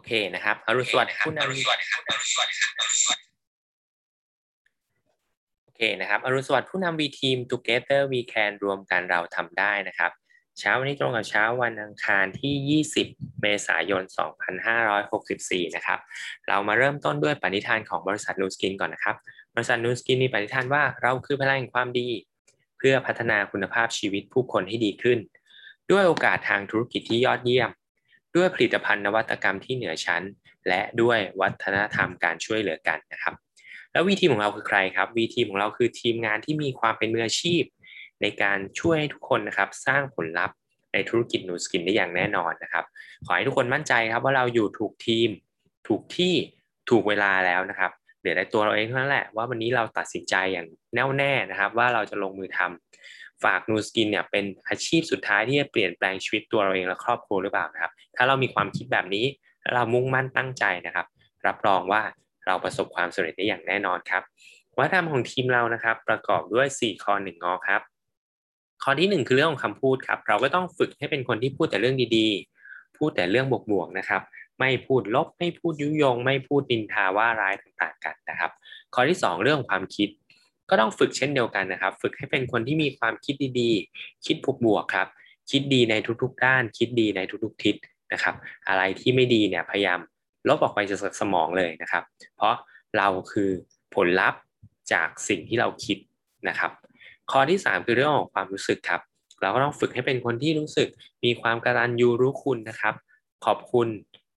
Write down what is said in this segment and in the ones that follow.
โอเคนะครับอรุณสวัสดิ์คุณอรุณสวัสดิ์โอเคนะครับอรุณสวัสดิ์ผู้นำวีทีม Together We Can รวมกันเราทำได้นะครับเช้าวันนี้ตรงกับเช้าวันอังคารที่20เมษายน2564นะครับเรามาเริ่มต้นด้วยปณิธานของบริษัทนูสกินก่อนนะครับบริษัทนูสกินมีปณิธานว่าเราคือพลังแห่งความดีเพื่อพัฒนาคุณภาพชีวิตผู้คนให้ดีขึ้นด้วยโอกาสทางธุรกิจที่ยอดเยี่ยมด้วยผลิตภัณฑ์นวัตกรรมที่เหนือชั้นและด้วยวัฒนธรรมการช่วยเหลือกันนะครับแล้ววีทีมของเราคือใครครับวีทีมของเราคือทีมงานที่มีความเป็นมืออาชีพในการช่วยให้ทุกคนนะครับสร้างผลลัพธ์ในธุรกิจนูสกินได้อย่างแน่นอนนะครับขอให้ทุกคนมั่นใจครับว่าเราอยู่ถูกทีมถูกที่ถูกเวลาแล้วนะครับเหลือแต่ตัวเราเองเท่านั้นแหละว่าวันนี้เราตัดสินใจอย่างแน่วแน่นะครับว่าเราจะลงมือทำฝากนูสกินเนี่ยเป็นอาชีพสุดท้ายที่จะเปลี่ยนแปลงชีวิตตัวเราเองและครอบครัวหรือเปล่านะครับถ้าเรามีความคิดแบบนี้และเรามุ่งมั่นตั้งใจนะครับรับรองว่าเราประสบความสำเร็จได้อย่างแน่นอนครับวัฒนธรรมของทีมเรานะครับประกอบด้วย4ข้อ1งอครับข้อที่1คือเรื่องของคำพูดครับเราก็ต้องฝึกให้เป็นคนที่พูดแต่เรื่องดีๆพูดแต่เรื่องบวกๆนะครับไม่พูดลบไม่พูดยุยงไม่พูดนินทาว่าร้ายต่างๆกันนะครับข้อที่2เรื่องความคิดก็ต้องฝึกเช่นเดียวกันนะครับฝึกให้เป็นคนที่มีความคิดดีๆคิดบวกๆครับคิดดีในทุกๆด้านคิดดีในทุกๆทิศนะครับอะไรที่ไม่ดีเนี่ยพยายามลบออกไปจากสมองเลยนะครับเพราะเราคือผลลัพธ์จากสิ่งที่เราคิดนะครับข้อที่3คือเรื่องของความรู้สึกครับเราก็ต้องฝึกให้เป็นคนที่รู้สึกมีความกตัญญูรู้คุณนะครับขอบคุณ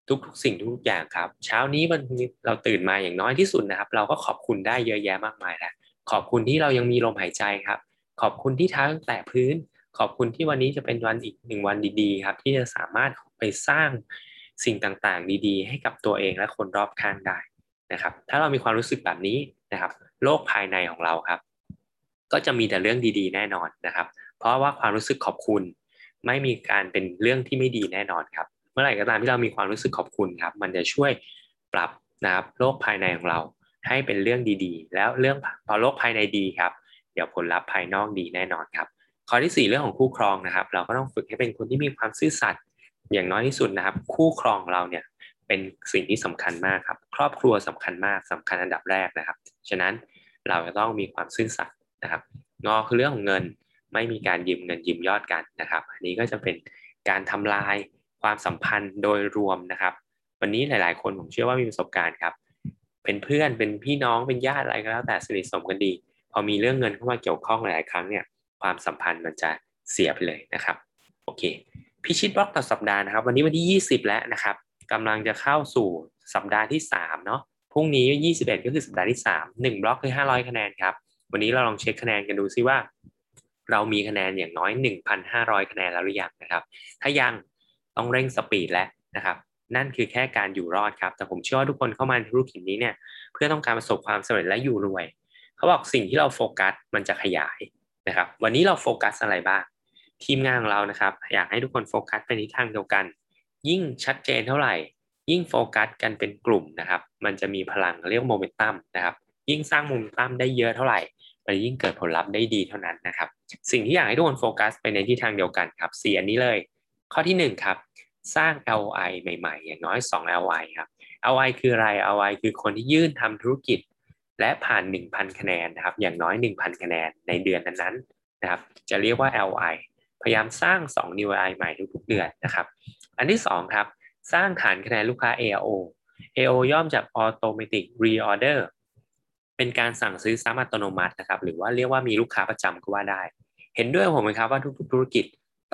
ทุกๆสิ่งทุกอย่างครับเช้านี้วันนี้เราตื่นมาอย่างน้อยที่สุดนะครับเราก็ขอบคุณได้เยอะแยะมากมายแล้วขอบคุณที่เรายังมีลมหายใจครับขอบคุณที่เท้ายังแตะพื้นขอบคุณที่วันนี้จะเป็นวันอีกหนึ่งวันดีๆครับที่จะสามารถไปสร้างสิ่งต่างๆดีๆให้กับตัวเองและคนรอบข้างได้นะครับถ้าเรามีความรู้สึกแบบนี้นะครับโลกภายในของเราครับก็จะมีแต่เรื่องดีๆแน่นอนนะครับเพราะว่าความรู้สึกขอบคุณไม่มีการเป็นเรื่องที่ไม่ดีแน่นอนครับเมื่อไหร่ก็ตามที่เรามีความรู้สึกขอบคุณครับมันจะช่วยปรับนะครับโลกภายในของเราให้เป็นเรื่องดีๆแล้วเรื่องพอโลกภายในดีครับเดี๋ยวผลลัพธ์ภายนอกดีแน่นอนครับข้อที่4เรื่องของคู่ครองนะครับเราก็ต้องฝึกให้เป็นคนที่มีความซื่อสัตย์อย่างน้อยที่สุดนะครับคู่ครองเราเนี่ยเป็นสิ่งที่สำคัญมากครับครอบครัวสำคัญมากสำคัญอันดับแรกนะครับฉะนั้นเราจะต้องมีความซื่อสัตย์นะครับงอคือเรื่องของเงินไม่มีการยืมเงินยืมยอดกันนะครับอันนี้ก็จะเป็นการทำลายความสัมพันธ์โดยรวมนะครับวันนี้หลายๆคนผมเชื่อว่ามีประสบการณ์ครับเป็นเพื่อนเป็นพี่น้องเป็นญาติอะไรก็แล้วแต่สนิทสนมกันดีพอมีเรื่องเงินเข้ามาเกี่ยวข้องหลายๆครั้งเนี่ยความสัมพันธ์มันจะเสียไปเลยนะครับโอเคพิชิตบล็อกต่อสัปดาห์นะครับวันนี้วันที่20แล้วนะครับกำลังจะเข้าสู่สัปดาห์ที่3เนาะพรุ่งนี้21ก็คือสัปดาห์ที่3 1บล็อกคือ500คะแนนครับวันนี้เราลองเช็คคะแนนกันดูซิว่าเรามีคะแนนอย่างน้อย 1,500 คะแนนแล้วหรือยังนะครับถ้ายังต้องเร่งสปีดแล้วนะครับนั่นคือแค่การอยู่รอดครับแต่ผมเชื่อว่าทุกคนเข้ามาในธุรกิจนี้เนี่ยเพื่อต้องการประสบความสำเร็จและอยู่รวยเขาบอกสิ่งที่เราโฟกัสมันจะขยายนะครับวันนี้เราโฟกัสอะไรบ้างทีมงานของเรานะครับอยากให้ทุกคนโฟกัสไปในทางเดียวกันยิ่งชัดเจนเท่าไหร่ยิ่งโฟกัสกันเป็นกลุ่มนะครับมันจะมีพลังเรียกโมเมนตัมนะครับยิ่งสร้างโมเมนตัมได้เยอะเท่าไหร่มันยิ่งเกิดผลลัพธ์ได้ดีเท่านั้นนะครับสิ่งที่อยากให้ทุกคนโฟกัสไปในทิศทางเดียวกันครับ4อันนี้เลยข้อที่1ครับสร้าง LOI ใหม่ๆอย่างน้อย2 LOI ครับ LOI คืออะไร LOI คือคนที่ยื่นทำธุรกิจและผ่าน 1,000 คะแนนนะครับอย่างน้อย 1,000 คะแนนในเดือนนั้นๆนะครับจะเรียกว่า LOI พยายามสร้าง2 New LOI ใหม่ทุกๆเดือนนะครับอันที่2ครับสร้างฐานคะแนนลูกค้า AO AO ย่อมจาก Automatic Reorder เป็นการสั่งซื้อซ้ำอัตโนมัตินะครับหรือว่าเรียกว่ามีลูกค้าประจำก็ว่าได้เห็นด้วยผมไหมครับว่าทุกๆธุรกิจ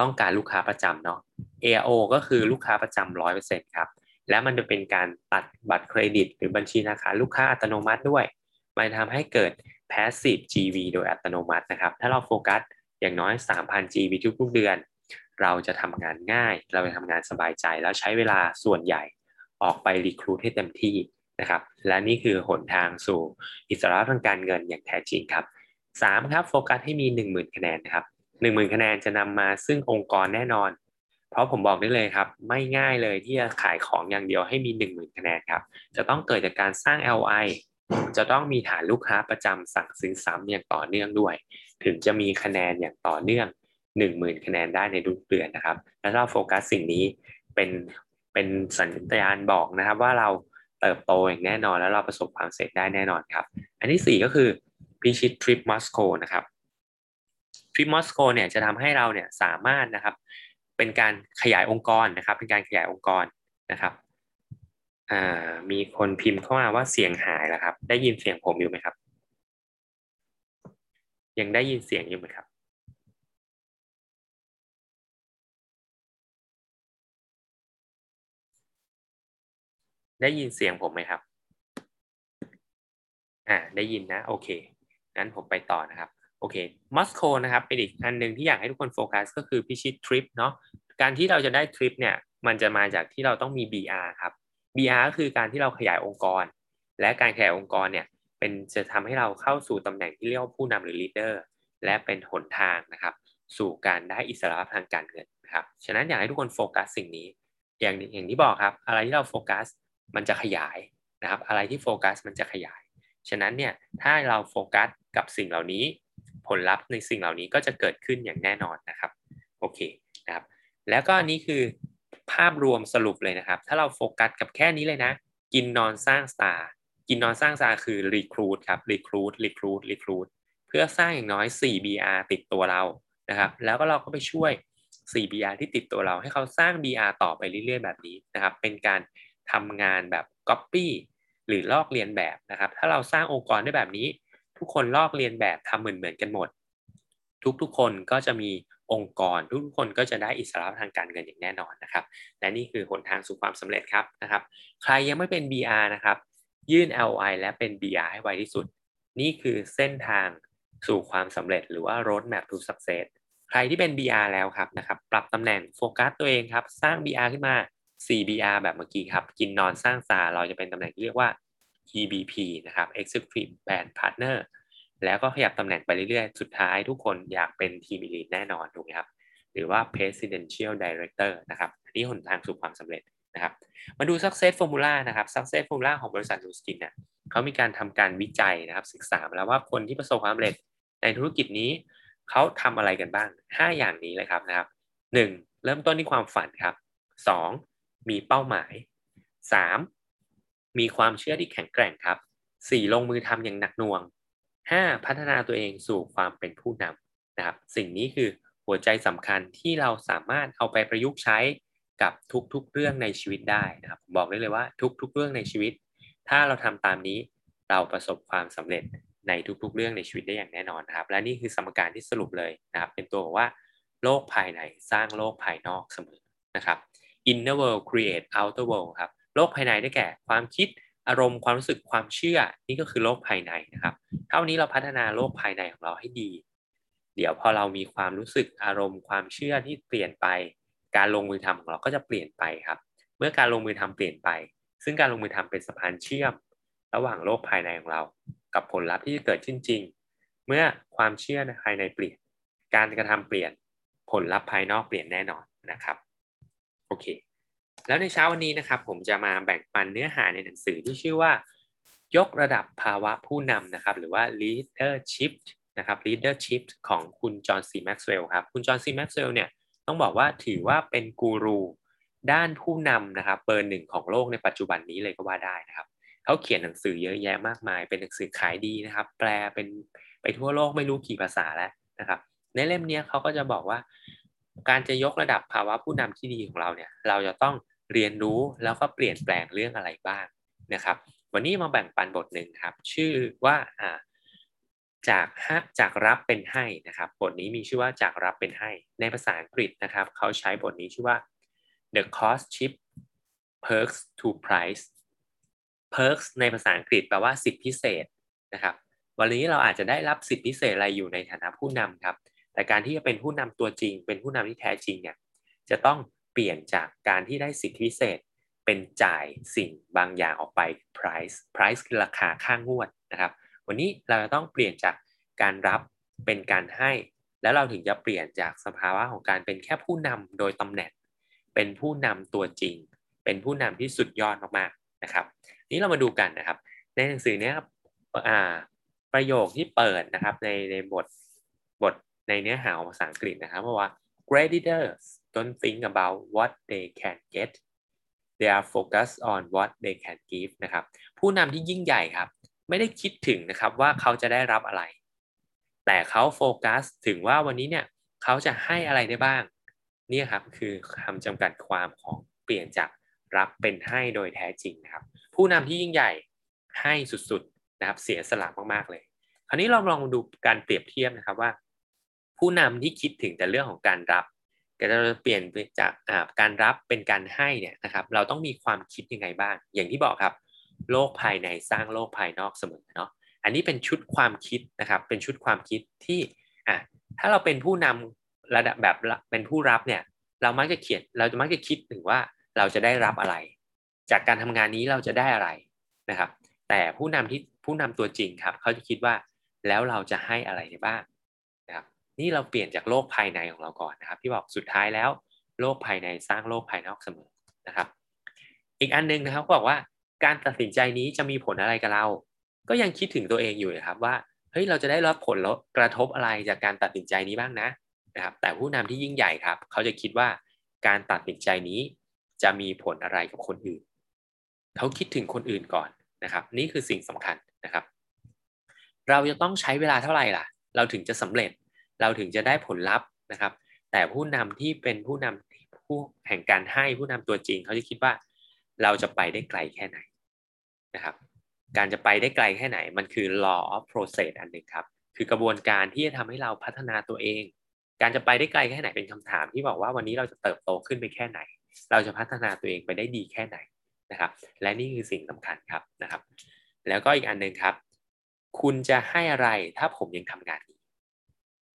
ต้องการลูกค้าประจำเนาะ AO ก็คือลูกค้าประจำ 100% ครับและมันจะเป็นการตัดบัตรเครดิตหรือบัญชีธนาคารลูกค้าอัตโนมัติด้วยมันทำให้เกิด Passive GV โดยอัตโนมัตินะครับถ้าเราโฟกัสอย่างน้อย 3,000 GV ทุกๆเดือนเราจะทำงานง่ายเราจะทำงานสบายใจแล้วใช้เวลาส่วนใหญ่ออกไปรีครูทให้เต็มที่นะครับและนี่คือหนทางสู่อิสรภาพทางการเงินอย่างแท้จริงครับ3ครับโฟกัสให้มี 10,000 คะแนนนะครับ10,000 คะแนนจะนำมาซึ่งองค์กรแน่นอนเพราะผมบอกได้เลยครับไม่ง่ายเลยที่จะขายของอย่างเดียวให้มี 10,000 คะแนนครับจะต้องเกิดจากการสร้าง LI จะต้องมีฐานลูกค้าประจำสั่งซื้อซ้ำอย่างต่อเนื่องด้วยถึงจะมีคะแนนอย่างต่อเนื่อง 10,000 คะแนนได้ในทุกเดือนนะครับและเราโฟกัสสิ่งนี้เป็น เป็นสัญญาณบอกนะครับว่าเราเติบโตอย่างแน่นอนแล้วเราประสบความสำเร็จได้แน่นอนครับอันที่4ก็คือพิชิตทริปมอสโกนะครับทริปมอสโกเนี่ยจะทำให้เราเนี่ยสามารถนะครับเป็นการขยายองค์กรนะครับเป็นการขยายองค์กรนะครับมีคนพิมพ์เข้ามาว่าเสียงหายแล้วครับได้ยินเสียงผมอยู่ไหมครับยังได้ยินเสียงอยู่ไหมครับได้ยินเสียงผมไหมครับได้ยินนะโอเคงั้นผมไปต่อนะครับโอเคมอสโกนะครับเป็นอีกอันหนึ่งที่อยากให้ทุกคนโฟกัสก็คือพิชิตทริปเนาะการที่เราจะได้ทริปเนี่ยมันจะมาจากที่เราต้องมี BR ครับ BR ก็คือการที่เราขยายองค์กรและการขยายองค์กรเนี่ยเป็นจะทำให้เราเข้าสู่ตำแหน่งที่เรียกว่าผู้นำหรือ leader และเป็นหนทางนะครับสู่การได้อิสรภาพทางการเงินนะครับฉะนั้นอยากให้ทุกคนโฟกัสสิ่งนี้อย่างที่บอกครับอะไรที่เราโฟกัสมันจะขยายนะครับอะไรที่โฟกัสมันจะขยายฉะนั้นเนี่ยถ้าเราโฟกัสกับสิ่งเหล่านี้ผลลัพธ์ในสิ่งเหล่านี้ก็จะเกิดขึ้นอย่างแน่นอนนะครับโอเคนะครับแล้วก็อันนี้คือภาพรวมสรุปเลยนะครับถ้าเราโฟกัสกับแค่นี้เลยนะกินนอนสร้างสตาร์กินนอนสร้างสตาร์คือ recruit ครับ recruit เพื่อสร้างอย่างน้อย 4BR ติดตัวเรานะครับแล้วก็เราก็ไปช่วย 4BR ที่ติดตัวเราให้เขาสร้าง BR ต่อไปเรื่อยๆแบบนี้นะครับเป็นการทำงานแบบ copy หรือลอกเลียนแบบนะครับถ้าเราสร้างองค์กรได้แบบนี้ทุกคนลอกเลียนแบบทำเหมือนกันหมดทุกคนก็จะมีองค์กรทุกคนก็จะได้อิสระทางการเงินอย่างแน่นอนนะครับและนี่คือหนทางสู่ความสำเร็จครับนะครับใครยังไม่เป็น BR นะครับยื่น LOI และเป็น BR ให้ไวที่สุดนี่คือเส้นทางสู่ความสำเร็จหรือว่า Roadmap to Success ใครที่เป็น BR แล้วครับนะครับปรับตำแหน่งโฟกัสตัวเองครับสร้าง BR ขึ้นมา 4BR แบบเมื่อกี้ครับกินนอนสร้างสาเราจะเป็นตำแหน่งที่เรียกว่า EBP นะครับ Executive Brand Partner แล้วก็ขยับตำแหน่งไปเรื่อยๆสุดท้ายทุกคนอยากเป็นทีมอีลิทแน่นอนถูกไหมครับหรือว่า Presidential Director นะครับนี่หนทางสู่ความสำเร็จนะครับมาดู Success Formula นะครับ Success Formula ของบริษัทดูสกินเนี่ยเขามีการทำการวิจัยนะครับศึกษาแล้วว่าคนที่ประสบความสำเร็จในธุรกิจนี้เขาทำอะไรกันบ้าง5อย่างนี้เลยครับนะครับ 1. เริ่มต้นที่ความฝันครับ 2. มีเป้าหมาย 3. มีความเชื่อที่แข็งแกร่งครับ 4. ลงมือทำอย่างหนักหน่วง 5. พัฒนาตัวเองสู่ความเป็นผู้นำนะครับสิ่งนี้คือหัวใจสำคัญที่เราสามารถเอาไปประยุกต์ใช้กับทุกๆเรื่องในชีวิตได้นะครับผมบอกได้เลยว่าทุกๆเรื่องในชีวิตถ้าเราทำตามนี้เราประสบความสำเร็จในทุกๆเรื่องในชีวิตได้อย่างแน่นอนนะครับและนี่คือสมการที่สรุปเลยนะครับเป็นตัวบอกว่าโลกภายในสร้างโลกภายนอกเสมอนะครับ inner world create outer world ครับโลกภายในได้แก่ความคิดอารมณ์ความรู้สึกความเชื่อนี่ก็คือโลกภายในนะครับเท่านี้เราพัฒนาโลกภายในของเราให้ดีเดี๋ยวพอเรามีความรู้สึกอารมณ์ความเชื่อที่เปลี่ยนไปการลงมือทำของเราก็จะเปลี่ยนไปครับเมื่อการลงมือทำเปลี่ยนไปซึ่งการลงมือทำเป็นสะพานเชื่อมระหว่างโลกภายในของเรากับผลลัพธ์ที่จะเกิดขึ้นจริงเมื่อความเชื่อภายในเปลี่ยนการกระทำเปลี่ยนผลลัพธ์ภายนอกเปลี่ยนแน่นอนนะครับโอเคแล้วในเช้าวันนี้นะครับผมจะมาแบ่งปันเนื้อหาในหนังสือที่ชื่อว่ายกระดับภาวะผู้นำนะครับหรือว่า leadership นะครับ leadership ของคุณจอห์น ซี แม็กซ์เวลล์ครับคุณจอห์น ซี แม็กซ์เวลล์เนี่ยต้องบอกว่าถือว่าเป็นกูรูด้านผู้นำนะครับเบอร์ 1ของโลกในปัจจุบันนี้เลยก็ว่าได้นะครับเขาเขียนหนังสือเยอะแยะมากมายเป็นหนังสือขายดีนะครับแปลเป็นไปทั่วโลกไม่รู้กี่ภาษาแล้วนะครับในเล่มนี้เขาก็จะบอกว่าการจะยกระดับภาวะผู้นำที่ดีของเราเนี่ยเราจะต้องเรียนรู้แล้วก็เปลี่ยนแปลงเรื่องอะไรบ้างนะครับวันนี้มาแบ่งปันบทหนึ่งครับชื่อว่าจากรับเป็นให้นะครับบทนี้มีชื่อว่าจากรับเป็นให้ในภาษาอังกฤษนะครับเขาใช้บทนี้ชื่อว่า The Cost Shift Perks to Price Perks ในภาษาอังกฤษแปลว่าสิทธิพิเศษนะครับวันนี้เราอาจจะได้รับสิทธิพิเศษอะไรอยู่ในฐานะผู้นำครับแต่การที่จะเป็นผู้นำตัวจริงเป็นผู้นำที่แท้จริงเนี่ยจะต้องเปลี่ยนจากการที่ได้สิทธิพิเศษเป็นจ่ายสิ่งบางอย่างออกไป price คือราคาค่างวดนะครับวันนี้เราจะต้องเปลี่ยนจากการรับเป็นการให้แล้วเราถึงจะเปลี่ยนจากสภาวะของการเป็นแค่ผู้นำโดยตำแหน่งเป็นผู้นำตัวจริงเป็นผู้นำที่สุดยอดมากๆนะครับนี้เรามาดูกันนะครับในหนังสือนี้ครับประโยคที่เปิดนะครับในบทในเนื้อหาภาษาอังกฤษนะครับว่า Great leaders don't think about what they can get they are focused on what they can give นะครับผู้นำที่ยิ่งใหญ่ครับไม่ได้คิดถึงนะครับว่าเขาจะได้รับอะไรแต่เขาโฟกัสถึงว่าวันนี้เนี่ยเขาจะให้อะไรได้บ้างนี่ครับคือคำจำกัดความของเปลี่ยนจากรับเป็นให้โดยแท้จริงนะครับผู้นำที่ยิ่งใหญ่ให้สุดๆนะครับเสียสละมากๆเลยคราวนี้เราลองดูการเปรียบเทียบนะครับว่าผู้นำที่คิดถึงแต่เรื่องของการรับก็จะเปลี่ยนจากการรับเป็นการให้เนี่ยนะครับเราต้องมีความคิดยังไงบ้างอย่างที่บอกครับโลกภายในสร้างโลกภายนอกเสมอเนาะอันนี้เป็นชุดความคิดนะครับเป็นชุดความคิดที่ถ้าเราเป็นผู้นำระดับแบบเป็นผู้รับเนี่ยเรามักจะคิดถึงว่าเราจะได้รับอะไรจากการทำงานนี้เราจะได้อะไรนะครับแต่ผู้นำตัวจริงครับเขาจะคิดว่าแล้วเราจะให้อะไรได้บ้างนะครับนี่เราเปลี่ยนจากโลกภายในของเราก่อนนะครับที่บอกสุดท้ายแล้วโลกภายในสร้างโลกภายนอกเสมอนะครับอีกอันนึงนะครับก็บอกว่าการตัดสินใจนี้จะมีผลอะไรกับเราก็ยังคิดถึงตัวเองอยู่นะครับว่าเฮ้ยเราจะได้รับผลกระทบอะไรจากการตัดสินใจนี้บ้างนะครับแต่ผู้นำที่ยิ่งใหญ่ครับเขาจะคิดว่าการตัดสินใจนี้จะมีผลอะไรกับคนอื่นเขาคิดถึงคนอื่นก่อนนะครับนี่คือสิ่งสำคัญนะครับเราจะต้องใช้เวลาเท่าไหร่ล่ะเราถึงจะสำเร็จเราถึงจะได้ผลลัพธ์นะครับแต่ผู้นำที่เป็นผู้นำผู้แห่งการให้ผู้นำตัวจริงเขาจะคิดว่าเราจะไปได้ไกลแค่ไหนนะครับการจะไปได้ไกลแค่ไหนมันคือ law of process อันหนึ่งครับคือกระบวนการที่จะทำให้เราพัฒนาตัวเองการจะไปได้ไกลแค่ไหนเป็นคำถามที่บอกว่าวันนี้เราจะเติบโตขึ้นไปแค่ไหนเราจะพัฒนาตัวเองไปได้ดีแค่ไหนนะครับและนี่คือสิ่งสำคัญครับนะครับแล้วก็อีกอันหนึ่งครับคุณจะให้อะไรถ้าผมยังทำงานนี้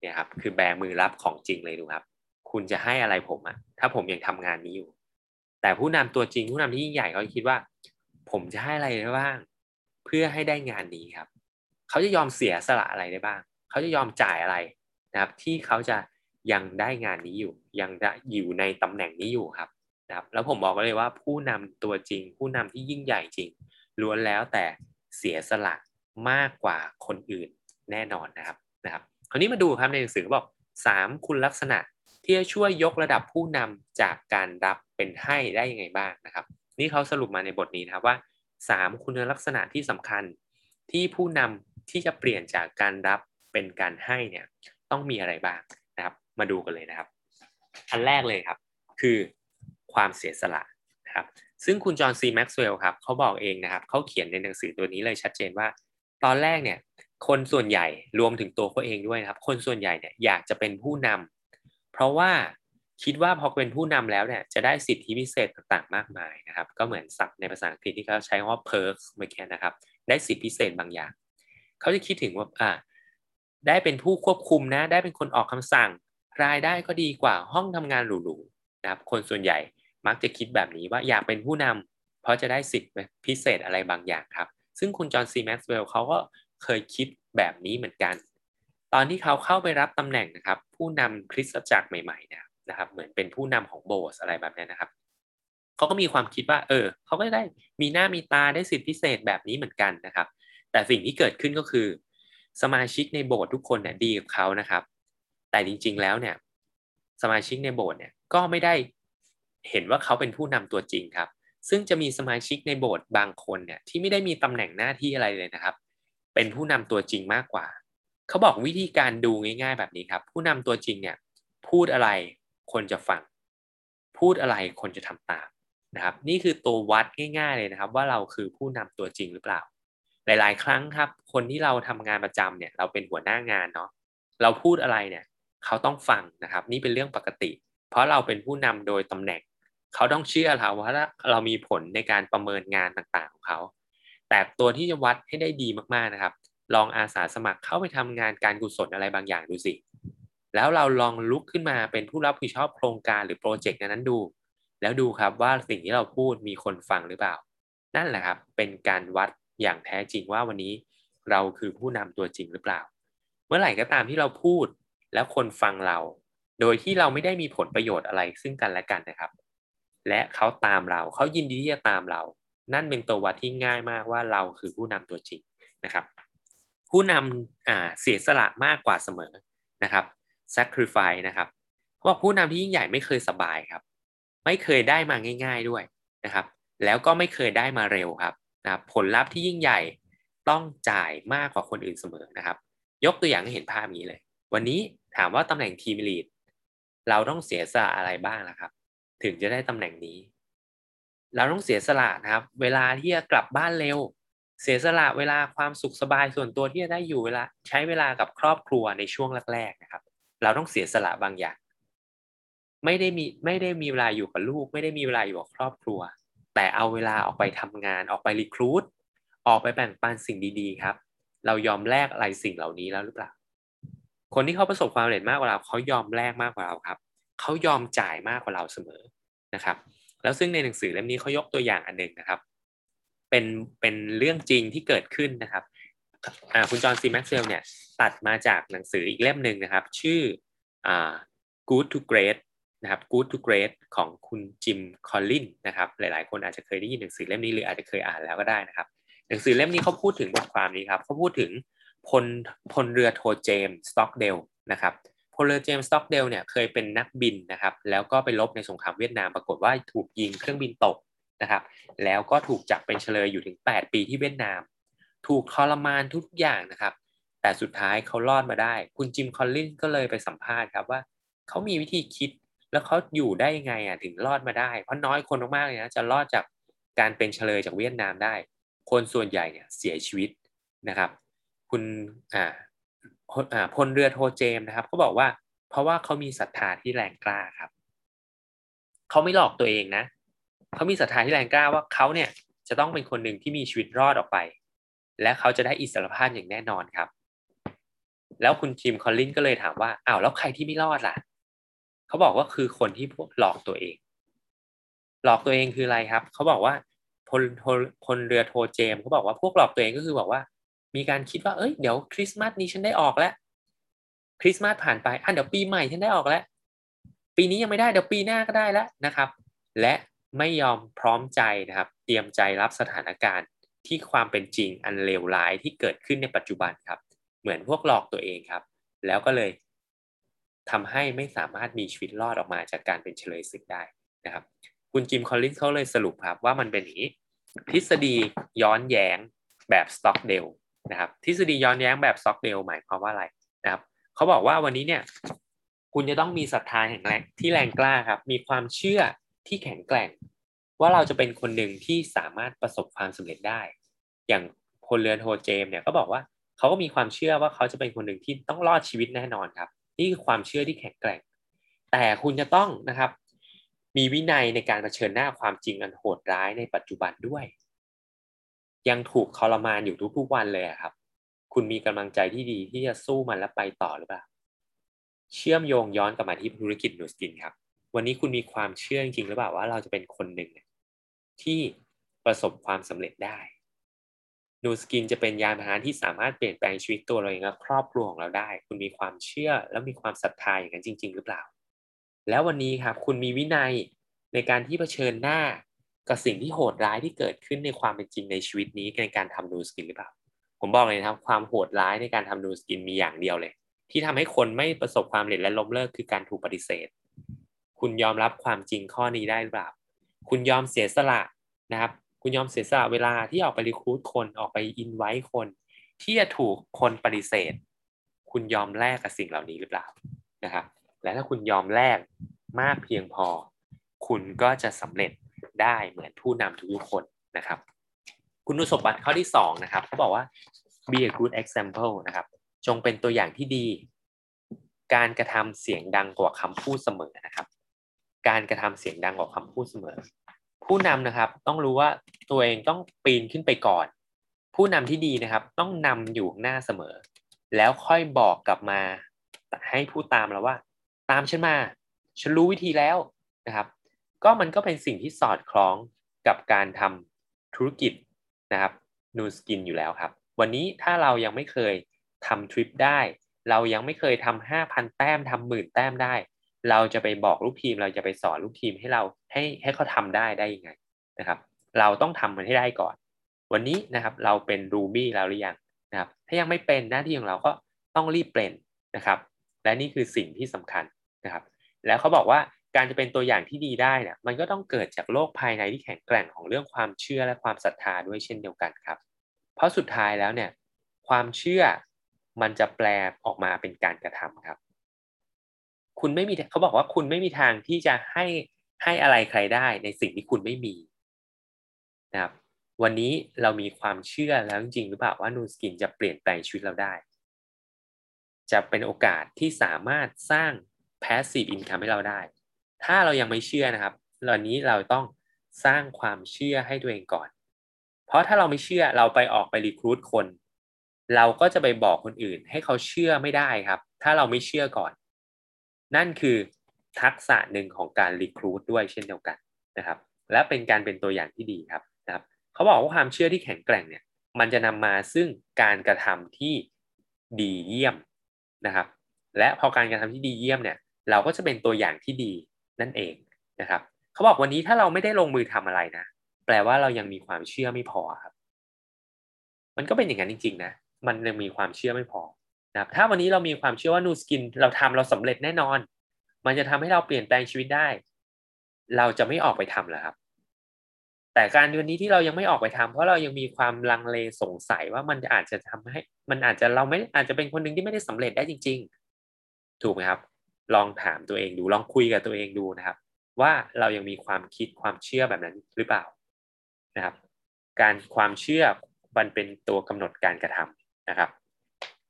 เนี่ยครับคือแบมือรับของจริงเลยดูครับคุณจะให้อะไรผมอะถ้าผมยังทำงานนี้อยู่แต่ผู้นำตัวจริงผู้นำที่ยิ่งใหญ่เขาคิดว่าผมจะให้อะไรได้บ้างเพื่อให้ได้งานนี้ครับเขาจะยอมเสียสละอะไรได้บ้างเขาจะยอมจ่ายอะไรนะครับที่เขาจะยังได้งานนี้อยู่ยังจะอยู่ในตำแหน่งนี้อยู่ครับนะครับแล้วผมบอกเลยว่าผู้นำตัวจริงผู้นำที่ยิ่งใหญ่จริงล้วนแล้วแต่เสียสละมากกว่าคนอื่นแน่นอนนะครับคราวนี้มาดูครับในหนังสือบอก3คุณลักษณะที่จะช่วยยกระดับผู้นำจากการรับเป็นให้ได้ยังไงบ้างนะครับนี่เขาสรุปมาในบทนี้นะครับว่า3คุณลักษณะที่สำคัญที่ผู้นำที่จะเปลี่ยนจากการรับเป็นการให้เนี่ยต้องมีอะไรบ้างนะครับมาดูกันเลยนะครับอันแรกเลยครับคือความเสียสละนะครับซึ่งคุณจอห์นซีแม็กซ์เวลล์ครับเขาบอกเองนะครับเขาเขียนในหนังสือตัวนี้เลยชัดเจนว่าตอนแรกเนี่ยคนส่วนใหญ่รวมถึงตัวเขาเองด้วยนะครับคนส่วนใหญ่เนี่ยอยากจะเป็นผู้นำเพราะว่าคิดว่าพอเป็นผู้นำแล้วเนี่ยจะได้สิทธิพิเศษต่างๆมากมายนะครับก็เหมือนศัพท์ในภาษาอังกฤษที่เขาใช้ว่า perks เมื่อกี้นะครับได้สิทธิพิเศษบางอย่างเขาจะคิดถึงว่าได้เป็นผู้ควบคุมนะได้เป็นคนออกคำสั่งรายได้ก็ดีกว่าห้องทำงานหรูๆนะครับคนส่วนใหญ่มักจะคิดแบบนี้ว่าอยากเป็นผู้นำเพราะจะได้สิทธิพิเศษอะไรบางอย่างครับซึ่งคุณจอห์นซีแม็กซ์เวลล์เขาก็เคยคิดแบบนี้เหมือนกันตอนที่เขาเข้าไปรับตำแหน่งนะครับผู้นำคริสตจักรใหม่ๆนะครับเหมือนเป็นผู้นำของโบสถ์อะไรแบบนี้นะครับเขาก็มีความคิดว่าเขาก็ได้มีหน้ามีตาได้สิทธิพิเศษแบบนี้เหมือนกันนะครับแต่สิ่งที่เกิดขึ้นก็คือสมาชิกในโบสถ์ทุกคนเนี่ยดีกับเขานะครับแต่จริงๆแล้วเนี่ยสมาชิกในโบสถ์เนี่ยก็ไม่ได้เห็นว่าเขาเป็นผู้นำตัวจริงครับซึ่งจะมีสมาชิกในโบสถ์บางคนเนี่ยที่ไม่ได้มีตำแหน่งหน้าที่อะไรเลยนะครับเป็นผู้นำตัวจริงมากกว่าเขาบอกวิธีการดูง่ายๆแบบนี้ครับผู้นำตัวจริงเนี่ยพูดอะไรคนจะฟังพูดอะไรคนจะทำตามนะครับนี่คือตัววัดง่ายๆเลยนะครับว่าเราคือผู้นำตัวจริงหรือเปล่าหลายๆครั้งครับคนที่เราทำงานประจำเนี่ยเราเป็นหัวหน้างานเนาะเราพูดอะไรเนี่ยเขาต้องฟังนะครับนี่เป็นเรื่องปกติเพราะเราเป็นผู้นำโดยตำแหน่งเขาต้องเชื่อเราว่าเรามีผลในการประเมินงานต่างๆของเขาแต่ตัวที่จะวัดให้ได้ดีมากๆนะครับลองอาสาสมัครเข้าไปทำงานการกุศลอะไรบางอย่างดูสิแล้วเราลองลุกขึ้นมาเป็นผู้รับผิดชอบโครงการหรือโปรเจกต์นั้นดูแล้วดูครับว่าสิ่งที่เราพูดมีคนฟังหรือเปล่านั่นแหละครับเป็นการวัดอย่างแท้จริงว่าวันนี้เราคือผู้นำตัวจริงหรือเปล่าเมื่อไหร่ก็ตามที่เราพูดแล้วคนฟังเราโดยที่เราไม่ได้มีผลประโยชน์อะไรซึ่งกันและกันนะครับและเขาตามเราเขายินดีที่จะตามเรานั่นเป็นตัววัดที่ง่ายมากว่าเราคือผู้นำตัวจริงนะครับผู้นำเสียสละมากกว่าเสมอนะครับ sacrifice นะครับเพราะผู้นำที่ยิ่งใหญ่ไม่เคยสบายครับไม่เคยได้มาง่ายๆด้วย นะครับแล้วก็ไม่เคยได้มาเร็วครับนะผลลัพธ์ที่ยิ่งใหญ่ต้องจ่ายมากกว่าคนอื่นเสมอนะครับยกตัวอย่างให้เห็นภาพนี้เลยวันนี้ถามว่าตำแหน่งทีมลีดเราต้องเสียสละอะไรบ้างล่ะครับถึงจะได้ตำแหน่งนี้เราต้องเสียสละนะครับเวลาที่จะกลับบ้านเร็วเสียสละเวลาความสุขสบายส่วนตัวที่จะได้อยู่เวลาใช้เวลากับครอบครัวในช่วงแรกๆนะครับเราต้องเสียสละบางอย่างไม่ได้มีเวลาอยู่กับลูกไม่ได้มีเวลาอยู่กับครอบครัวแต่เอาเวลาออกไปทำงานออกไปรีครูทออกไปแบ่งปันสิ่งดีๆครับเรายอมแลกอะไรสิ่งเหล่านี้แล้วหรือเปล่าคนที่เขาประสบความสำเร็จมากกว่าเราเขายอมแลกมากกว่าเราครับเขายอมจ่ายมากกว่าเราเสมอนะครับแล้วซึ่งในหนังสือเล่มนี้เขายกตัวอย่างอันหนึ่งนะครับเป็นเรื่องจริงที่เกิดขึ้นนะครับคุณจอห์นซีแม็กซ์เวลล์เนี่ยตัดมาจากหนังสืออีกเล่มหนึ่งนะครับชื่อGood to Great นะครับ Good to Great ของคุณจิมคอลลินนะครับหลายๆคนอาจจะเคยได้ยินหนังสือเล่มนี้หรืออาจจะเคยอ่านแล้วก็ได้นะครับหนังสือเล่มนี้เขาพูดถึงบทความนี้ครับเขาพูดถึงพลเรือโทเจมส์สต็อกเดลนะครับพลเรือเจมส์สต็อกเดลเนี่ยเคยเป็นนักบินนะครับแล้วก็ไปรบในสงครามเวียดนามปรากฏว่าถูกยิงเครื่องบินตกนะครับแล้วก็ถูกจับเป็นเฉลยอยู่ถึง8ปีที่เวียดนามถูกทรมานทุกอย่างนะครับแต่สุดท้ายเขารอดมาได้คุณจิมคอลลินก็เลยไปสัมภาษณ์ครับว่าเขามีวิธีคิดแล้วเขาอยู่ได้ยังไงถึงรอดมาได้เพราะน้อยคนมากๆเลยนะจะรอดจากการเป็นเฉลยจากเวียดนามได้คนส่วนใหญ่เนี่ยเสียชีวิตนะครับคุณพลเรือโทเจมนะครับเขาบอกว่าเพราะว่าเขามีศรัทธาที่แรงกล้าครับเขาไม่หลอกตัวเองนะเขามีศรัทธาที่แรงกล้าว่าเขาเนี่ยจะต้องเป็นคนหนึ่งที่มีชีวิตรอดออกไปและเขาจะได้อิสรภาพอย่างแน่นอนครับแล้วคุณจิมคอลลินก็เลยถามว่าอ้าวแล้วใครที่ไม่รอดล่ะเขาบอกว่าคือคนที่หลอกตัวเองหลอกตัวเองคืออะไรครับเขาบอกว่าพลเรือโทเจมเขาบอกว่าพวกหลอกตัวเองก็คือบอกว่ามีการคิดว่าเอ้ยเดี๋ยวคริสต์มาสนี้ฉันได้ออกแล้วคริสต์มาสผ่านไปเดี๋ยวปีใหม่ฉันได้ออกแล้วปีนี้ยังไม่ได้เดี๋ยวปีหน้าก็ได้แล้วนะครับและไม่ยอมพร้อมใจนะครับเตรียมใจรับสถานการณ์ที่ความเป็นจริงอันเลวร้ายที่เกิดขึ้นในปัจจุบันครับเหมือนพวกหลอกตัวเองครับแล้วก็เลยทำให้ไม่สามารถมีชีวิตรอดออกมาจากการเป็นเฉลยศึกได้นะครับคุณจิมคอลลินส์เขาเลยสรุปครับว่ามันเป็นอย่างนี้ทฤษฎีย้อนแย้งแบบสต็อกเดลนะครับทฤษฎีย้อนแย้งแบบสต็อกเดลหมายความว่าอะไรนะครับเขาบอกว่าวันนี้เนี่ยคุณจะต้องมีศรัทธาที่แรงกล้าครับมีความเชื่อที่แข็งแกร่งว่าเราจะเป็นคนหนึ่งที่สามารถประสบความสำเร็จได้อย่างพลเรือโทเจมเนี่ยก็บอกว่าเขาก็มีความเชื่อว่าเขาจะเป็นคนหนึ่งที่ต้องรอดชีวิตแน่นอนครับนี่คือความเชื่อที่แข็งแกร่งแต่คุณจะต้องนะครับมีวินัยในการเผชิญหน้าความจริงอันโหดร้ายในปัจจุบันด้วยยังถูกทรมานอยู่ทุกๆวันเลยครับคุณมีกำลังใจที่ดีที่จะสู้มันและไปต่อหรือเปล่าเชื่อมโยงย้อนกลับมาที่ธุรกิจนูสกินครับวันนี้คุณมีความเชื่อจริงหรือเปล่าว่าเราจะเป็นคนหนึ่งที่ประสบความสำเร็จได้นูสกินจะเป็นยานพาหนะที่สามารถเปลี่ยนแปลงชีวิตตัวเราเองและครอบครัวของเราได้คุณมีความเชื่อและมีความศรัทธาอย่างนั้นจริงๆหรือเปล่าแล้ววันนี้ครับคุณมีวินัยในการที่เผชิญหน้ากับสิ่งที่โหดร้ายที่เกิดขึ้นในความเป็นจริงในชีวิตนี้ในการทำนูสกินหรือเปล่าผมบอกเลยนะครับความโหดร้ายในการทำนูสกินมีอย่างเดียวเลยที่ทำให้คนไม่ประสบความสำเร็จและล้มเลิกคือการถูกปฏิเสธคุณยอมรับความจริงข้อนี้ได้หรือเปล่าคุณยอมเสียสละนะครับคุณยอมเสียสละเวลาที่ออกไปรีครูทคนออกไปอินไวท์คนที่จะถูกคนปฏิเสธคุณยอมแลกกับสิ่งเหล่านี้หรือเปล่านะครับและถ้าคุณยอมแลกมากเพียงพอคุณก็จะสำเร็จได้เหมือนผู้นำทุกๆคนนะครับคุณสมบัติข้อที่2นะครับเขาบอกว่า be a good example นะครับจงเป็นตัวอย่างที่ดีการกระทำเสียงดังกว่าคำพูดเสมอนะครับการกระทำเสียงดังกว่าคำพูดเสมอผู้นำนะครับต้องรู้ว่าตัวเองต้องปีนขึ้นไปก่อนผู้นำที่ดีนะครับต้องนำอยู่ข้างหน้าเสมอแล้วค่อยบอกกลับมาให้ผู้ตามเราว่าตามฉันมาฉันรู้วิธีแล้วนะครับก็มันก็เป็นสิ่งที่สอดคล้องกับการทำธุรกิจนะครับนูสกินอยู่แล้วครับวันนี้ถ้าเรายังไม่เคยทำทริปได้เรายังไม่เคยทำ 5,000 แต้มทำ 10,000 แต้มได้เราจะไปบอกลูกทีมเราจะไปสอนลูกทีมให้เราให้เขาทำได้ยังไงนะครับเราต้องทำมันให้ได้ก่อนวันนี้นะครับเราเป็นรูบี้แล้วหรือยังนะครับถ้ายังไม่เป็นหน้าที่ของเราก็ต้องรีบเปลี่ยนนะครับและนี่คือสิ่งที่สำคัญนะครับแล้วเขาบอกว่า การจะเป็นตัวอย่างที่ดีได้เนี่ยมันก็ต้องเกิดจากโลกภายในที่แข็งแกร่งของเรื่องความเชื่อและความศรัทธาด้วยเช่นเดียวกันครับเพราะสุดท้ายแล้วเนี่ยความเชื่อมันจะแปลออกมาเป็นการกระทำครับคุณไม่มีเขาบอกว่าคุณไม่มีทางที่จะให้อะไรใครได้ในสิ่งที่คุณไม่มีนะครับวันนี้เรามีความเชื่อแล้วจริงหรือเปล่าว่านูสกินจะเปลี่ยนแปลงชีวิตเราได้จะเป็นโอกาสที่สามารถสร้าง passive income ให้เราได้ถ้าเรายังไม่เชื่อนะครับตอนนี้เราต้องสร้างความเชื่อให้ตัวเองก่อนเพราะถ้าเราไม่เชื่อเราไปออกไปรีครูทคนเราก็จะไปบอกคนอื่นให้เขาเชื่อไม่ได้ครับถ้าเราไม่เชื่อก่อนนั่นคือทักษะหนึ่งของการรีครูทด้วยเช่นเดียวกันนะครับและเป็นการเป็นตัวอย่างที่ดีครับนะครับเขาบอกว่าความเชื่อที่แข็งแกร่งเนี่ยมันจะนำมาซึ่งการกระทำที่ดีเยี่ยมนะครับและพอการกระทำที่ดีเยี่ยมเนี่ยเราก็จะเป็นตัวอย่างที่ดีนั่นเองนะครับเขาบอกวันนี้ถ้าเราไม่ได้ลงมือทำอะไรนะแปลว่าเรายังมีความเชื่อไม่พอครับมันก็เป็นอย่างนั้นจริงๆนะมันยังมีความเชื่อไม่พอนะครับถ้าวันนี้เรามีความเชื่อว่านูสกินเราทำเราสำเร็จแน่นอนมันจะทำให้เราเปลี่ยนแปลงชีวิตได้เราจะไม่ออกไปทำแล้วครับแต่การวันนี้ที่เรายังไม่ออกไปทำเพราะเรายังมีความลังเลสงสัยว่ามันอาจจะทำให้มันอาจจะเราไม่อาจจะเป็นคนหนึ่งที่ไม่ได้สำเร็จได้จริงๆถูกไหมครับลองถามตัวเองดูลองคุยกับตัวเองดูนะครับว่าเรายังมีความคิดความเชื่อแบบนั้นหรือเปล่านะครับการความเชื่อมันเป็นตัวกำหนดการกระทำนะครับ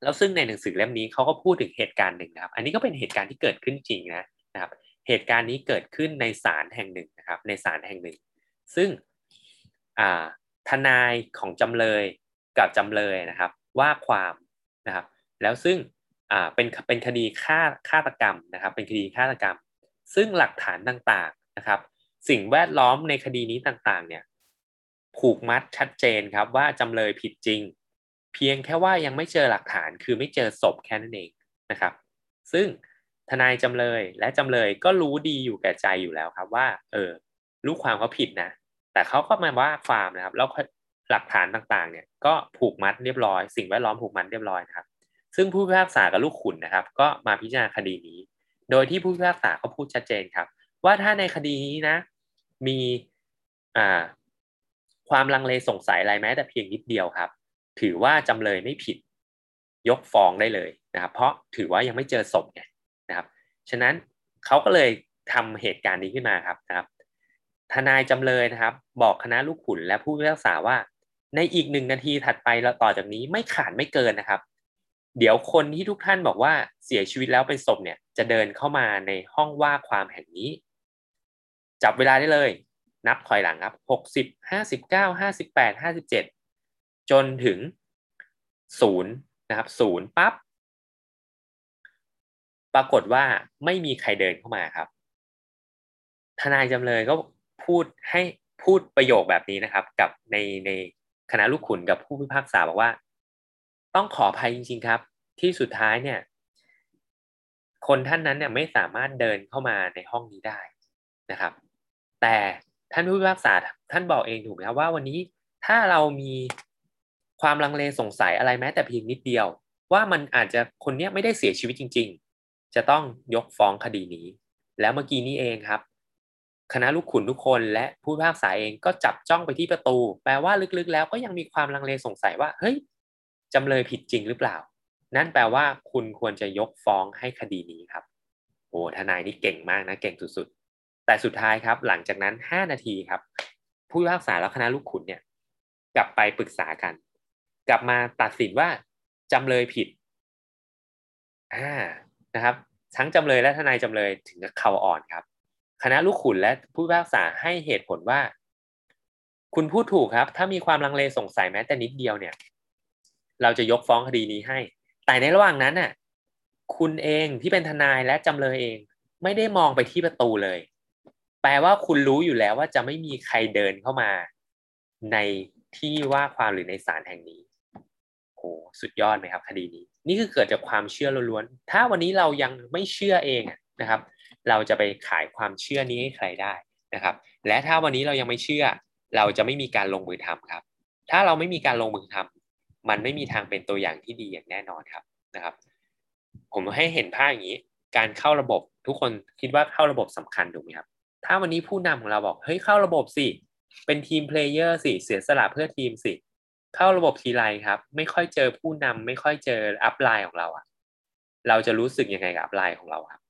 แล้วซึ่งในหนังสือเล่มนี้เขาก็พูดถึงเหตุการณ์หนึ่งนะครับอันนี้ก็เป็นเหตุการณ์ที่เกิดขึ้นจริงนะครับเหตุการณ์นี้เกิดขึ้นในศาลแห่งหนึ่งนะครับในศาลแห่งหนึ่งซึ่งทนายของจำเลยกับจำเลยนะครับว่าความนะครับแล้วซึ่งเป็นคดีฆาตกรรมนะครับเป็นคดีฆาตกรรมซึ่งหลักฐานต่างๆนะครับสิ่งแวดล้อมในคดีนี้ต่างๆเนี่ยผูกมัดชัดเจนครับว่าจำเลยผิดจริงเพียงแค่ว่ายังไม่เจอหลักฐานคือไม่เจอศพแค่นั้นเองนะครับซึ่งทนายจำเลยและจำเลยก็รู้ดีอยู่แก่ใจอยู่แล้วครับว่าลูกความเขาผิดนะแต่เขาก็มาว่าความนะครับแล้วหลักฐานต่างๆเนี่ยก็ผูกมัดเรียบร้อยสิ่งแวดล้อมผูกมัดเรียบร้อยนะครับซึ่งผู้พิพากษากับลูกขุนนะครับก็มาพิจารณาคดีนี้โดยที่ผู้พิพากษาก็พูดชัดเจนครับว่าถ้าในคดีนี้นะมีความลังเลสงสัยอะไรแม้แต่เพียงนิดเดียวครับถือว่าจำเลยไม่ผิดยกฟ้องได้เลยนะครับเพราะถือว่ายังไม่เจอศพไงนะครับฉะนั้นเขาก็เลยทำเหตุการณ์นี้ขึ้นมาครับนะครับทนายจำเลยนะครับบอกคณะลูกขุนและผู้พิพากษาว่าในอีก1 นาทีถัดไปแล้วต่อจากนี้ไม่ขาดไม่เกินนะครับเดี๋ยวคนที่ทุกท่านบอกว่าเสียชีวิตแล้วเป็นศพเนี่ยจะเดินเข้ามาในห้องว่าความแห่งนี้จับเวลาได้เลยนับถอยหลังครับ60 59 58 57จนถึง0นะครับ0ปั๊บปรากฏว่าไม่มีใครเดินเข้ามาครับทนายจำเลยก็พูดประโยคแบบนี้นะครับกับในคณะลูกขุนกับผู้พิพากษาบอกว่าต้องขออภัยจริงๆครับที่สุดท้ายเนี่ยคนท่านนั้นเนี่ยไม่สามารถเดินเข้ามาในห้องนี้ได้นะครับแต่ท่านผู้พิพากษาท่านบอกเองถูกไหมครับว่าวันนี้ถ้าเรามีความลังเลสงสัยอะไรแม้แต่เพียงนิดเดียวว่ามันอาจจะคนนี้ไม่ได้เสียชีวิตจริงๆจะต้องยกฟ้องคดีนี้แล้วเมื่อกี้นี้เองครับคณะลูกขุนทุกคนและผู้พิพากษาเองก็จับจ้องไปที่ประตูแปลว่าลึกๆแล้วก็ยังมีความลังเลสงสัยว่าเฮ้ยจำเลยผิดจริงหรือเปล่านั่นแปลว่าคุณควรจะยกฟ้องให้คดีนี้ครับโอ้ทนายนี่เก่งมากนะเก่งสุดๆแต่สุดท้ายครับหลังจากนั้น5นาทีครับผู้พิพากษาและคณะลูกขุนเนี่ยกลับไปปรึกษากันกลับมาตัดสินว่าจำเลยผิดนะครับทั้งจำเลยและทนายจำเลยถึงกับเข่าอ่อนครับคณะลูกขุนและผู้พิพากษาให้เหตุผลว่าคุณพูดถูกครับถ้ามีความลังเลสงสัยแม้แต่นิดเดียวเนี่ยเราจะยกฟ้องคดีนี้ให้แต่ในระหว่างนั้นน่ะคุณเองที่เป็นทนายและจำเลยเองไม่ได้มองไปที่ประตูเลยแปลว่าคุณรู้อยู่แล้วว่าจะไม่มีใครเดินเข้ามาในที่ว่าความหรือในศาลแห่งนี้โอ้สุดยอดไหมครับคดีนี้นี่คือเกิดจากความเชื่อล้วนๆถ้าวันนี้เรายังไม่เชื่อเองนะครับเราจะไปขายความเชื่อนี้ให้ใครได้นะครับและถ้าวันนี้เรายังไม่เชื่อเราจะไม่มีการลงมือทำครับถ้าเราไม่มีการลงมือทำมันไม่มีทางเป็นตัวอย่างที่ดีอย่างแน่นอนครับนะครับผมให้เห็นภาพอย่างนี้การเข้าระบบ ทุกคนคิดว่าเข้าระบบสำคัญถูกไหมครับถ้าวันนี้ผู้นำของเราบอกเฮ้ยเข้าระบบสิเป็นทีมเพลเยอร์สิเสียสละเพื่อทีมสิเข้าระบบทีไรครับไม่ค่อยเจอผู้นำไม่ค่อยเจออัพไลน์ของเราอะเราจะรู้สึกยังไงกับอัพไลน์ของเราครับ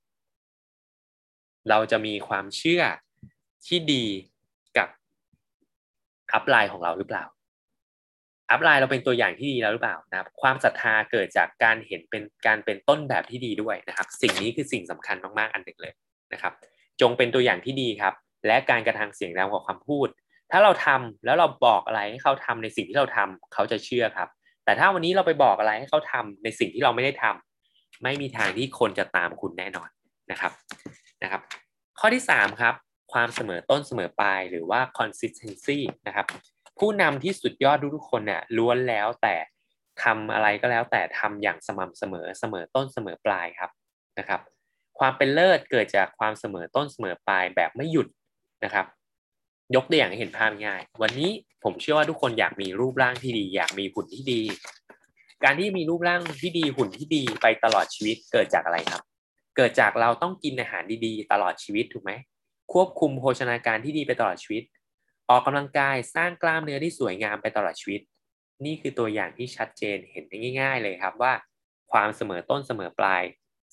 เราจะมีความเชื่อที่ดีกับอัพไลน์ของเราหรือเปล่าอัพไลน์เราเป็นตัวอย่างที่ดีแล้วหรือเปล่านะครับความศรัทธาเกิดจากการเห็นเป็นการเป็นต้นแบบที่ดีด้วยนะครับสิ่งนี้คือสิ่งสำคัญมากๆอันหนึ่งเลยนะครับจงเป็นตัวอย่างที่ดีครับและการกระทำเสียงดังกว่าคำพูดถ้าเราทำแล้วเราบอกอะไรให้เขาทำในสิ่งที่เราทำเขาจะเชื่อครับแต่ถ้าวันนี้เราไปบอกอะไรให้เขาทำในสิ่งที่เราไม่ได้ทำไม่มีทางที่คนจะตามคุณแน่นอนนะครับข้อที่3ครับความเสมอต้นเสมอปลายหรือว่า consistency นะครับผู้นำที่สุดยอดทุกคนเนี่ยล้วนแล้วแต่ทำอะไรก็แล้วแต่ทำอย่างสม่ำเสมอเสมอต้นเสมอปลายครับนะครับความเป็นเลิศเกิดจากความเสมอต้นเสมอปลายแบบไม่หยุดนะครับยกตัวอย่างให้เห็นภาพง่ายวันนี้ผมเชื่อว่าทุกคนอยากมีรูปร่างที่ดีอยากมีหุ่นที่ดีการที่มีรูปร่างที่ดีหุ่นที่ดีไปตลอดชีวิตเกิดจากอะไรครับเกิดจากเราต้องกินอาหารดีๆตลอดชีวิตถูกไหมควบคุมโภชนาการที่ดีไปตลอดชีวิตออกกำลังกายสร้างกล้ามเนื้อที่สวยงามไปตลอดชีวิตนี่คือตัวอย่างที่ชัดเจนเห็นได้ง่ายๆเลยครับว่าความเสมอต้นเสมอปลาย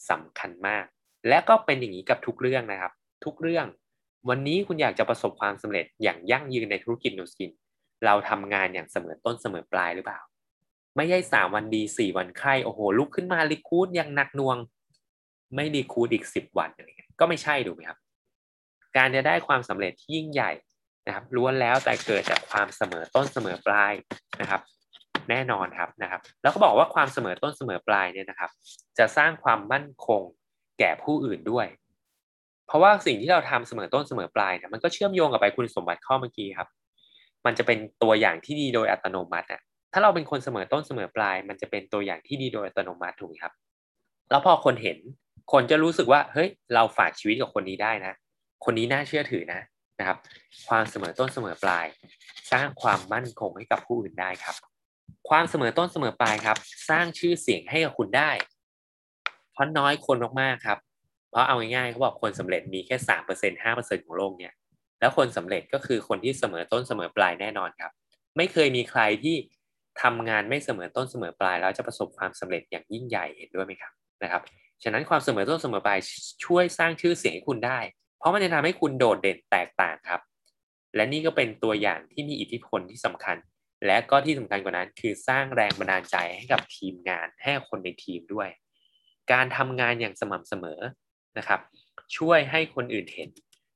สำคัญมากและก็เป็นอย่างนี้กับทุกเรื่องนะครับทุกเรื่องวันนี้คุณอยากจะประสบความสำเร็จอย่างยั่งยืนในธุรกิจนูสกินเราทำงานอย่างเสมอต้นเสมอปลายหรือเปล่าไม่ใช่3วันดี4วันไข้โอ้โหลุกขึ้นมารีคูดอย่างหนักหน่วงไม่รีคูดอีก10วันอะไรเงี้ยก็ไม่ใช่ถูกไหมครับการจะได้ความสำเร็จที่ยิ่งใหญ่นะครับล้วนแล้วแต่เกิดจากความเสมอต้นเสมอปลายนะครับแน่นอนครับนะครับแล้วก็บอกว่าความเสมอต้นเสมอปลายเนี่ยนะครับจะสร้างความมั่นคงแก่ผู้อื่นด้วยเพราะว่าสิ่งที่เราทำเสมอต้นเสมอปลายเนี่ยมันก็เชื่อมโยงกับไปคุณสมบัติข้อเมื่อกี้ครับมันจะเป็นตัวอย่างที่ดีโดยอัตโนมัตินะถ้าเราเป็นคนเสมอต้นเสมอปลายมันจะเป็นตัวอย่างที่ดีโดยอัตโนมัติถูกไหมครับแล้วพอคนเห็นคนจะรู้สึกว่าเฮ้ยเราฝากชีวิตกับคนนี้ได้นะคนนี้น่าเชื่อถือนะครับความเสมอต้นเสมอปลายสร้างความมั่นคงให้กับผู้อื่นได้ครับความเสมอต้นเสมอปลายครับสร้างชื่อเสียงให้กับคุณได้เพราะน้อยคนมากๆครับเพราะเอาง่ายๆเขาบอกคนสำเร็จมีแค่ 3% 5% ของโลกเนี่ยแล้วคนสำเร็จก็คือคนที่เสมอต้นเสมอปลายแน่นอนครับไม่เคยมีใครที่ทำงานไม่เสมอต้นเสมอปลายแล้วจะประสบความสำเร็จอย่างยิ่งใหญ่เห็นด้วยไหมครับนะครับฉะนั้นความเสมอต้นเสมอปลายช่วยสร้างชื่อเสียงให้คุณได้เพราะมันจะทำให้คุณโดดเด่นแตกต่างครับและนี่ก็เป็นตัวอย่างที่มีอิทธิพลที่สำคัญและก็ที่สำคัญกว่านั้นคือสร้างแรงบันดาลใจให้กับทีมงานให้คนในทีมด้วยการทำงานอย่างสม่ำเสมอนะครับช่วยให้คนอื่นเห็น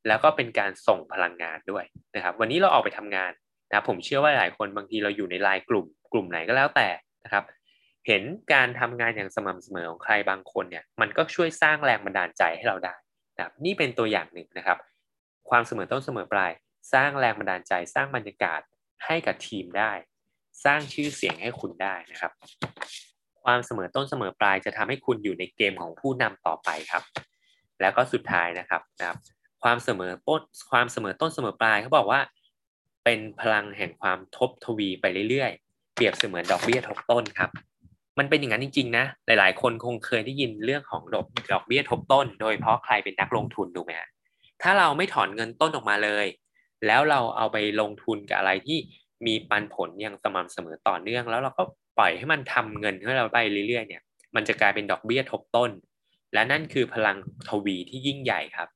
แล้วก็เป็นการส่งพลังงานด้วยนะครับวันนี้เราออกไปทำงานนะผมเชื่อว่าหลายคนบางทีเราอยู่ในไลน์กลุ่มไหนก็แล้วแต่นะครับเห็นการทำงานอย่างสม่ำเสมอของใครบางคนเนี่ยมันก็ช่วยสร้างแรงบันดาลใจให้เราได้นะนี่เป็นตัวอย่างหนึ่งนะครับความเสมอต้นเสมอปลายสร้างแรงบันดาลใจสร้างบรรยากาศให้กับทีมได้สร้างชื่อเสียงให้คุณได้นะครับความเสมอต้นเสมอปลายจะทำให้คุณอยู่ในเกมของผู้นำต่อไปครับแล้วก็สุดท้ายนะครับความเสมอต้นเสมอปลายเขาบอกว่าเป็นพลังแห่งความทบทวีไปเรื่อยๆเปรียบเสมือนดอกเบี้ยทบต้นครับมันเป็นอย่างนั้นจริงๆนะหลายๆคนคงเคยได้ยินเรื่องของดอกเบี้ยทบต้นโดยเพราะใครเป็นนักลงทุนดูไหมฮะถ้าเราไม่ถอนเงินต้นออกมาเลยแล้วเราเอาไปลงทุนกับอะไรที่มีปันผลอย่างสม่ำเสมอต่อเนื่องแล้วเราก็ปล่อยให้มันทำเงินให้เราไปเรื่อยๆเนี่ยมันจะกลายเป็นดอกเบี้ยทบต้นและนั่นคือพลังทวีที่ยิ่งใหญ่ครับ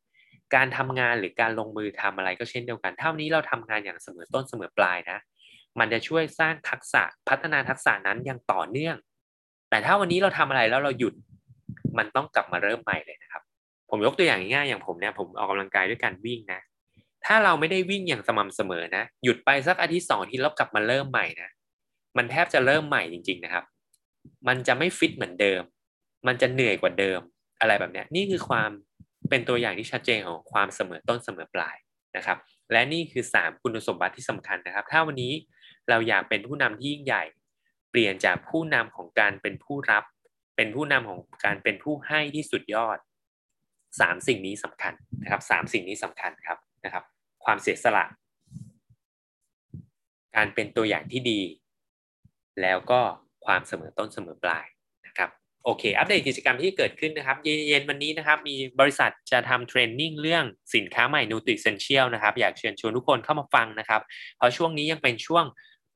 การทำงานหรือการลงมือทำอะไรก็เช่นเดียวกันเท่านี้เราทำงานอย่างเสมอต้นเสมอปลายนะมันจะช่วยสร้างทักษะพัฒนาทักษะนั้นอย่างต่อเนื่องแต่ถ้าวันนี้เราทำอะไรแล้วเราหยุดมันต้องกลับมาเริ่มใหม่เลยนะครับผมยกตัวอย่างง่ายอย่างผมเนี่ยผมออกกำลังกายด้วยการวิ่งนะถ้าเราไม่ได้วิ่งอย่างสม่ำเสมอนะหยุดไปสักอาทิตย์2อาทิตย์แล้วกลับมาเริ่มใหม่นะมันแทบจะเริ่มใหม่จริงๆนะครับมันจะไม่ฟิตเหมือนเดิมมันจะเหนื่อยกว่าเดิมอะไรแบบนี้นี่คือความเป็นตัวอย่างที่ชัดเจนของความเสมอต้นเสมอปลายนะครับและนี่คือ3คุณสมบัติที่สำคัญนะครับถ้าวันนี้เราอยากเป็นผู้นำที่ยิ่งใหญ่เปลี่ยนจากผู้นำของการเป็นผู้รับเป็นผู้นำของการเป็นผู้ให้ที่สุดยอด3สิ่งนี้สำคัญนะครับ3สิ่งนี้สำคัญครับนะครับความเสียสละการเป็นตัวอย่างที่ดีแล้วก็ความเสมอต้นเสมอปลายนะครับโอ โอเคอัปเดตกิจกรรมที่เกิดขึ้นนะครับเย็นวันนี้นะครับมีบริษัทจะทำเทรนนิ่งเรื่องสินค้าใหม่ Nutrition นะครับอยากเชิญชวนทุกคนเข้ามาฟังนะครับเพราะช่วงนี้ยังเป็นช่วง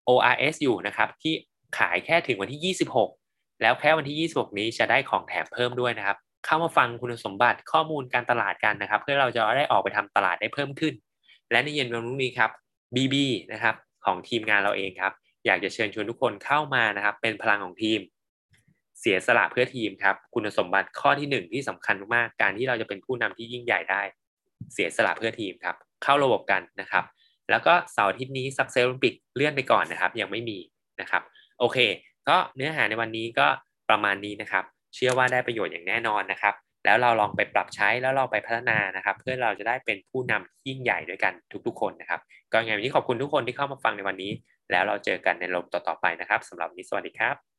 ORS อยู่นะครับที่ขายแค่ถึงวันที่26แล้วแค่วันที่26นี้จะได้ของแถมเพิ่มด้วยนะครับเข้ามาฟังคุณสมบัติข้อมูลการตลาดกันนะครับเพื่อเราจะได้ออกไปทำตลาดได้เพิ่มขึ้นและในเย็นวันพรุ่งนี้ครับ BB นะครับของทีมงานเราเองครับอยากจะเชิญชวนทุกคนเข้ามานะครับเป็นพลังของทีมเสียสละเพื่อทีมครับคุณสมบัติข้อที่1ที่สำคัญมากการที่เราจะเป็นผู้นำที่ยิ่งใหญ่ได้เสียสละเพื่อทีมครับเข้าระบบกันนะครับแล้วก็เสาร์อาทิตย์นี้ Success Olympic เลื่อนไปก่อนนะครับยังไม่มีนะครับโอเคก็เนื้อหาในวันนี้ก็ประมาณนี้นะครับเชื่อว่าได้ประโยชน์อย่างแน่นอนนะครับแล้วเราลองไปปรับใช้แล้วเราไปพัฒนานะครับเพื่อเราจะได้เป็นผู้นำยิ่งใหญ่ด้วยกันทุกๆคนนะครับก็อย่างนี้ขอบคุณทุกคนที่เข้ามาฟังในวันนี้แล้วเราเจอกันในลมต่อๆไปนะครับสำหรับวันนี้สวัสดีครับ